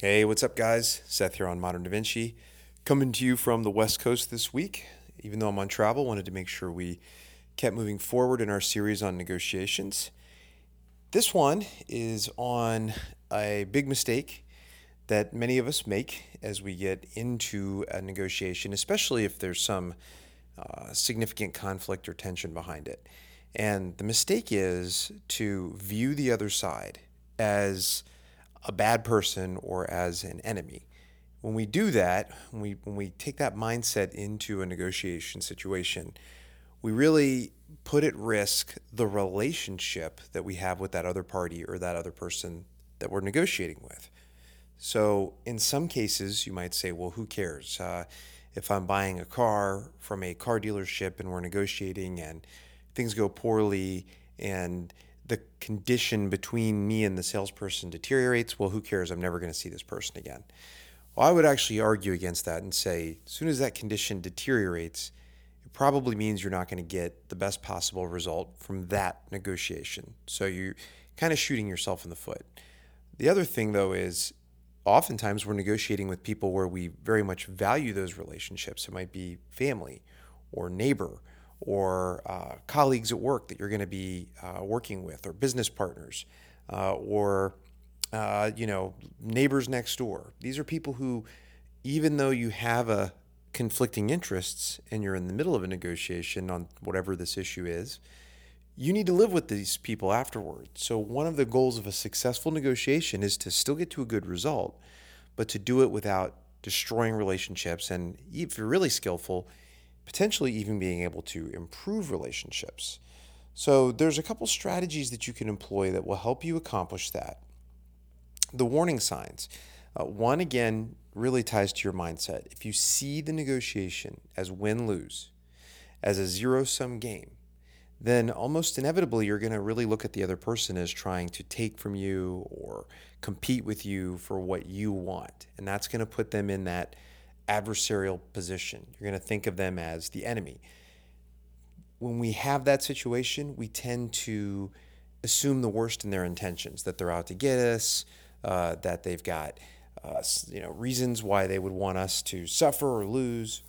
Hey, what's up guys? Seth here on Modern Da Vinci, coming to you from the West Coast this week. Even though I'm on travel, wanted to make sure we kept moving forward in our series on negotiations. This one is on a big mistake that many of us make as we get into a negotiation, especially if there's some significant conflict or tension behind it. And the mistake is to view the other side as a bad person or as an enemy. When we do that, when we take that mindset into a negotiation situation, we really put at risk the relationship that we have with that other party or that other person that we're negotiating with. So in some cases, you might say, well, who cares? If I'm buying a car from a car dealership and we're negotiating and things go poorly and the condition between me and the salesperson deteriorates, well, who cares? I'm never going to see this person again. Well, I would actually argue against that and say, as soon as that condition deteriorates, it probably means you're not going to get the best possible result from that negotiation. So you're kind of shooting yourself in the foot. The other thing, though, is oftentimes we're negotiating with people where we very much value those relationships. It might be family or neighbor or colleagues at work that you're going to be working with, or business partners, or neighbors next door. These are people who, even though you have conflicting interests and you're in the middle of a negotiation on whatever this issue is, you need to live with these people afterwards. So one of the goals of a successful negotiation is to still get to a good result, but to do it without destroying relationships, and if you're really skillful, potentially even being able to improve relationships. So there's a couple strategies that you can employ that will help you accomplish that. The warning signs. One, again, really ties to your mindset. If you see the negotiation as win-lose, as a zero-sum game, then almost inevitably you're going to really look at the other person as trying to take from you or compete with you for what you want. And that's going to put them in that adversarial position. You're going to think of them as the enemy. When we have that situation, we tend to assume the worst in their intentions, that they're out to get us, that they've got reasons why they would want us to suffer or lose.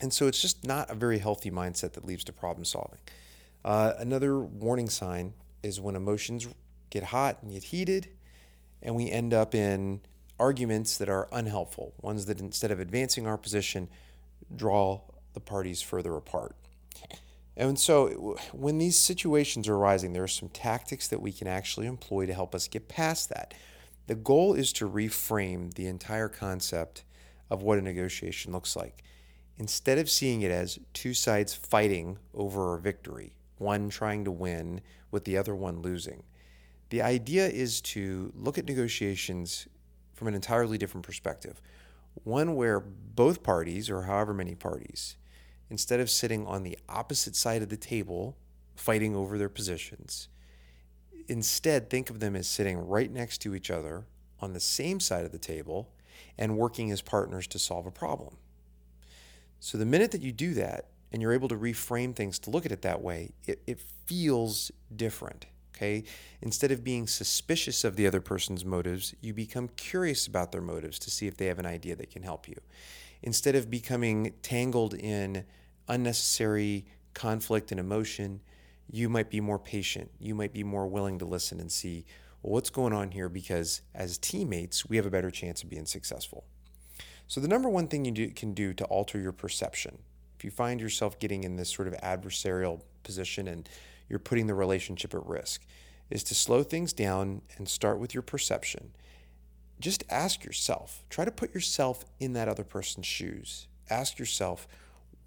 And so it's just not a very healthy mindset that leads to problem solving. Another warning sign is when emotions get hot and get heated, and we end up in arguments that are unhelpful, ones that instead of advancing our position, draw the parties further apart. And so when these situations are arising, there are some tactics that we can actually employ to help us get past that. The goal is to reframe the entire concept of what a negotiation looks like. Instead of seeing it as two sides fighting over a victory, one trying to win with the other one losing, the idea is to look at negotiations from an entirely different perspective, one where both parties, or however many parties, instead of sitting on the opposite side of the table fighting over their positions, instead think of them as sitting right next to each other on the same side of the table and working as partners to solve a problem. So the minute that you do that and you're able to reframe things to look at it that way, it feels different. Okay? Instead of being suspicious of the other person's motives, you become curious about their motives to see if they have an idea that can help you. Instead of becoming tangled in unnecessary conflict and emotion, you might be more patient. You might be more willing to listen and see, well, what's going on here, because as teammates, we have a better chance of being successful. So the number one thing you can do to alter your perception, if you find yourself getting in this sort of adversarial position and you're putting the relationship at risk, is to slow things down and start with your perception. Just ask yourself, try to put yourself in that other person's shoes. Ask yourself,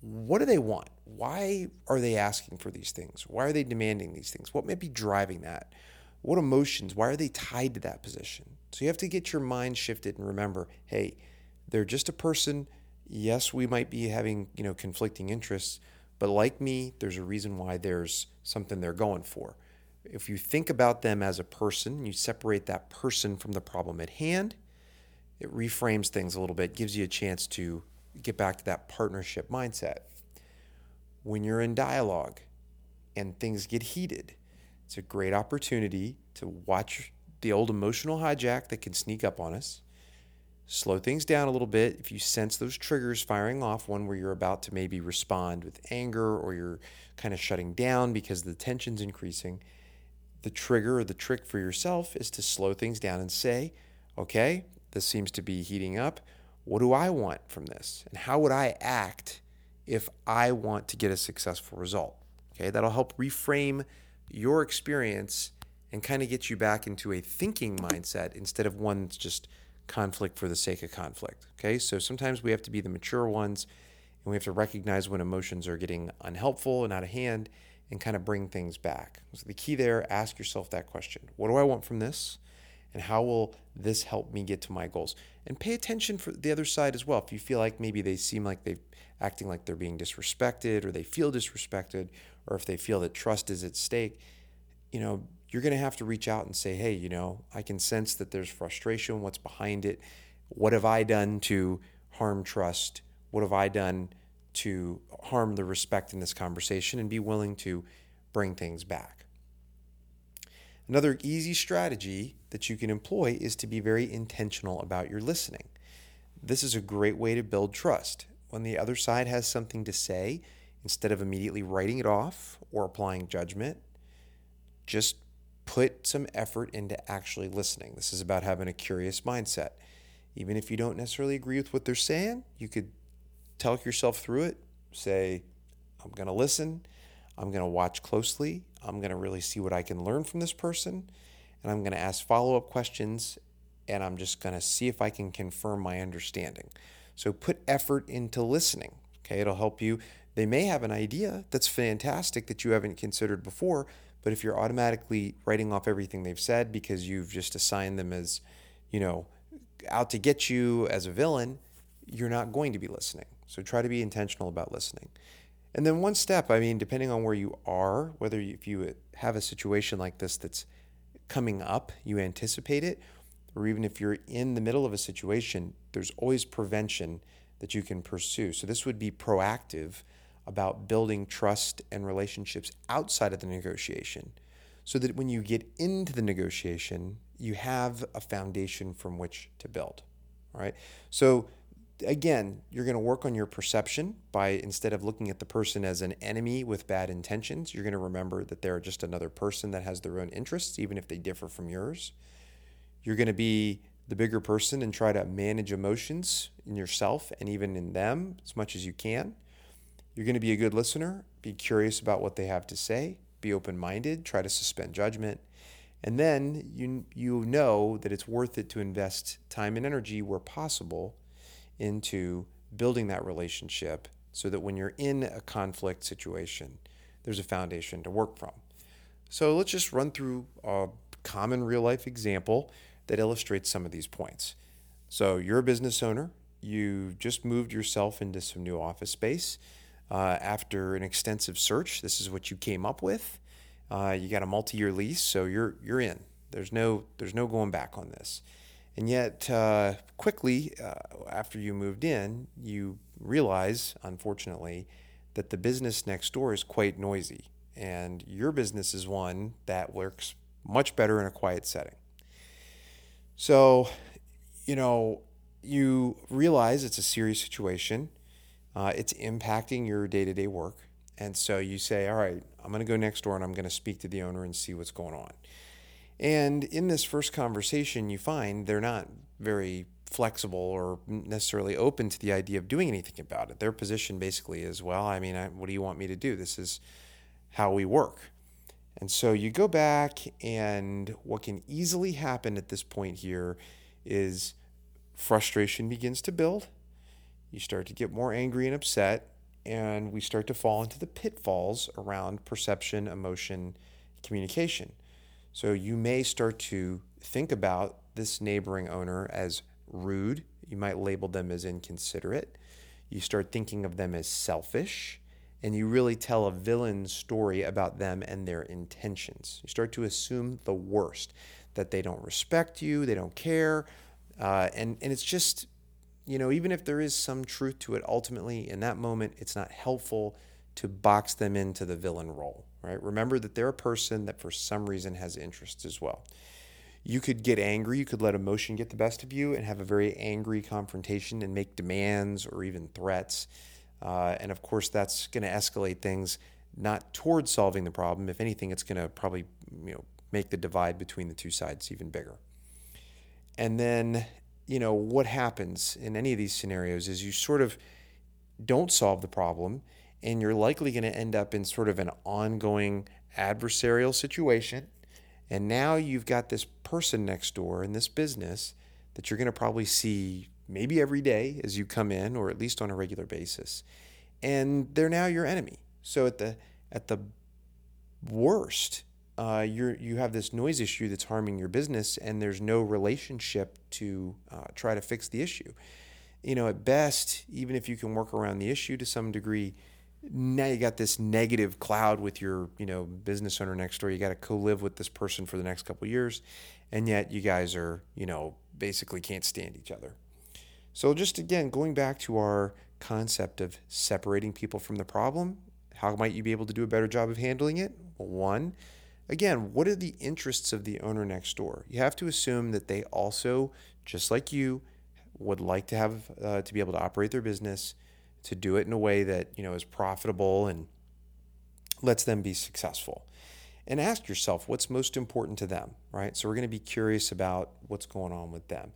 what do they want? Why are they asking for these things? Why are they demanding these things? What may be driving that? What emotions? Why are they tied to that position? So you have to get your mind shifted and remember, hey, they're just a person. Yes, we might be having, conflicting interests, but like me, there's a reason why there's something they're going for. If you think about them as a person, you separate that person from the problem at hand, it reframes things a little bit, gives you a chance to get back to that partnership mindset. When you're in dialogue and things get heated, it's a great opportunity to watch the old emotional hijack that can sneak up on us, slow things down a little bit. If you sense those triggers firing off, one where you're about to maybe respond with anger or you're kind of shutting down because the tension's increasing, the trigger or the trick for yourself is to slow things down and say, okay, this seems to be heating up. What do I want from this? And how would I act if I want to get a successful result? Okay, that'll help reframe your experience and kind of get you back into a thinking mindset instead of one that's just conflict for the sake of conflict. Okay, so sometimes we have to be the mature ones and we have to recognize when emotions are getting unhelpful and out of hand and kind of bring things back. So the key there, ask yourself that question. What do I want from this? And how will this help me get to my goals? And pay attention for the other side as well. If you feel like maybe they seem like they're acting like they're being disrespected or they feel disrespected, or if they feel that trust is at stake, you know, you're going to have to reach out and say, hey, you know, I can sense that there's frustration. What's behind it? What have I done to harm trust? What have I done to harm the respect in this conversation? And be willing to bring things back. Another easy strategy that you can employ is to be very intentional about your listening. This is a great way to build trust. When the other side has something to say, instead of immediately writing it off or applying judgment, just put some effort into actually listening. This is about having a curious mindset. Even if you don't necessarily agree with what they're saying, you could talk yourself through it. Say, I'm going to listen. I'm going to watch closely. I'm going to really see what I can learn from this person. And I'm going to ask follow-up questions. And I'm just going to see if I can confirm my understanding. So put effort into listening. Okay, it'll help you. They may have an idea that's fantastic that you haven't considered before. But if you're automatically writing off everything they've said because you've just assigned them as, you know, out to get you as a villain, you're not going to be listening. So try to be intentional about listening. And then one step, I mean, depending on where you are, whether if you have a situation like this that's coming up, you anticipate it, or even if you're in the middle of a situation, there's always prevention that you can pursue. So this would be proactive about building trust and relationships outside of the negotiation so that when you get into the negotiation, you have a foundation from which to build. All right. So again, you're going to work on your perception by, instead of looking at the person as an enemy with bad intentions, you're going to remember that they're just another person that has their own interests, even if they differ from yours. You're going to be the bigger person and try to manage emotions in yourself and even in them as much as you can. You're going to be a good listener, be curious about what they have to say, be open-minded, try to suspend judgment. And then you know that it's worth it to invest time and energy where possible into building that relationship so that when you're in a conflict situation, there's a foundation to work from. So let's just run through a common real-life example that illustrates some of these points. So you're a business owner. You just moved yourself into some new office space. After an extensive search, this is what you came up with. You got a multi-year lease, so you're in. There's no going back on this. And yet, quickly after you moved in, you realize, unfortunately, that the business next door is quite noisy, and your business is one that works much better in a quiet setting. So, you know, you realize it's a serious situation. It's impacting your day-to-day work. And so you say, all right, I'm going to go next door and I'm going to speak to the owner and see what's going on. And in this first conversation, you find they're not very flexible or necessarily open to the idea of doing anything about it. Their position basically is, well, I mean, what do you want me to do? This is how we work. And so you go back, and what can easily happen at this point here is frustration begins to build. You start to get more angry and upset, and we start to fall into the pitfalls around perception, emotion, communication. So you may start to think about this neighboring owner as rude. You might label them as inconsiderate. You start thinking of them as selfish, and you really tell a villain story about them and their intentions. You start to assume the worst, that they don't respect you, they don't care, and it's just, you know, even if there is some truth to it, ultimately, in that moment, it's not helpful to box them into the villain role, right? Remember that they're a person that for some reason has interests as well. you could get angry, you could let emotion get the best of you and have a very angry confrontation and make demands or even threats. And of course, that's going to escalate things, not towards solving the problem. If anything, it's going to probably, make the divide between the two sides even bigger. And then, what happens in any of these scenarios is you sort of don't solve the problem, and you're likely going to end up in sort of an ongoing adversarial situation. And now you've got this person next door in this business that you're going to probably see maybe every day as you come in, or at least on a regular basis. And they're now your enemy. So at the worst, you have this noise issue that's harming your business, and there's no relationship to try to fix the issue. At best, even if you can work around the issue to some degree, now you got this negative cloud with your, business owner next door. You got to co-live with this person for the next couple of years, and yet you guys are, basically can't stand each other. So just again, going back to our concept of separating people from the problem, how might you be able to do a better job of handling it? Well, one, again, what are the interests of the owner next door? You have to assume that they also, just like you, would like to have to be able to operate their business, to do it in a way that is profitable and lets them be successful. And ask yourself what's most important to them, right? So we're going to be curious about what's going on with them.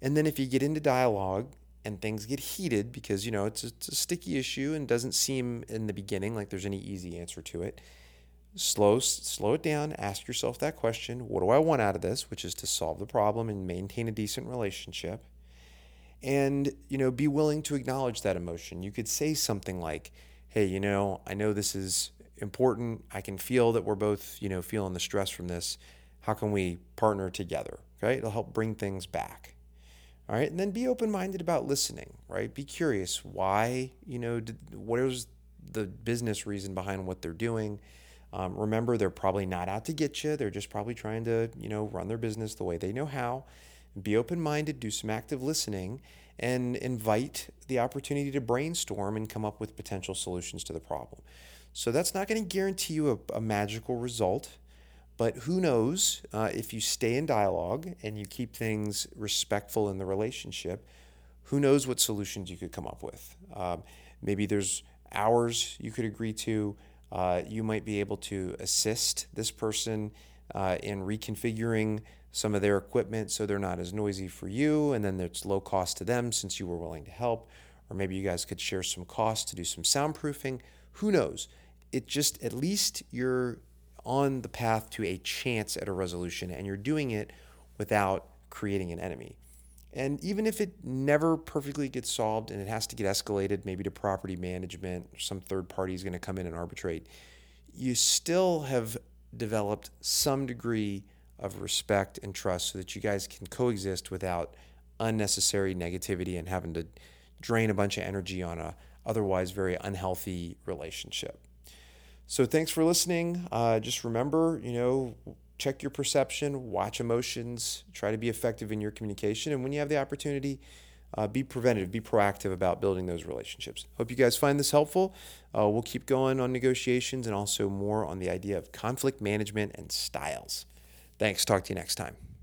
And then if you get into dialogue and things get heated because it's a sticky issue and doesn't seem in the beginning like there's any easy answer to it, slow it down. Ask yourself that question: what do I want out of this? Which is to solve the problem and maintain a decent relationship. And, be willing to acknowledge that emotion. You could say something like, hey, I know this is important. I can feel that we're both, feeling the stress from this. How can we partner together? Okay? It'll help bring things back. All right. And then be open-minded about listening, right? Be curious why, what is the business reason behind what they're doing? Remember, they're probably not out to get you. They're just probably trying to, run their business the way they know how. Be open-minded, do some active listening, and invite the opportunity to brainstorm and come up with potential solutions to the problem. So that's not going to guarantee you a magical result, but who knows, if you stay in dialogue and you keep things respectful in the relationship, who knows what solutions you could come up with. Maybe there's hours you could agree to. You might be able to assist this person in reconfiguring some of their equipment so they're not as noisy for you, and then it's low cost to them since you were willing to help. Or maybe you guys could share some costs to do some soundproofing. Who knows? It just, at least you're on the path to a chance at a resolution, and you're doing it without creating an enemy. And even if it never perfectly gets solved and it has to get escalated, maybe to property management, or some third party is going to come in and arbitrate, you still have developed some degree of respect and trust so that you guys can coexist without unnecessary negativity and having to drain a bunch of energy on a otherwise very unhealthy relationship. So thanks for listening. Just remember, check your perception, watch emotions, try to be effective in your communication. And when you have the opportunity, be preventative, be proactive about building those relationships. Hope you guys find this helpful. We'll keep going on negotiations and also more on the idea of conflict management and styles. Thanks. Talk to you next time.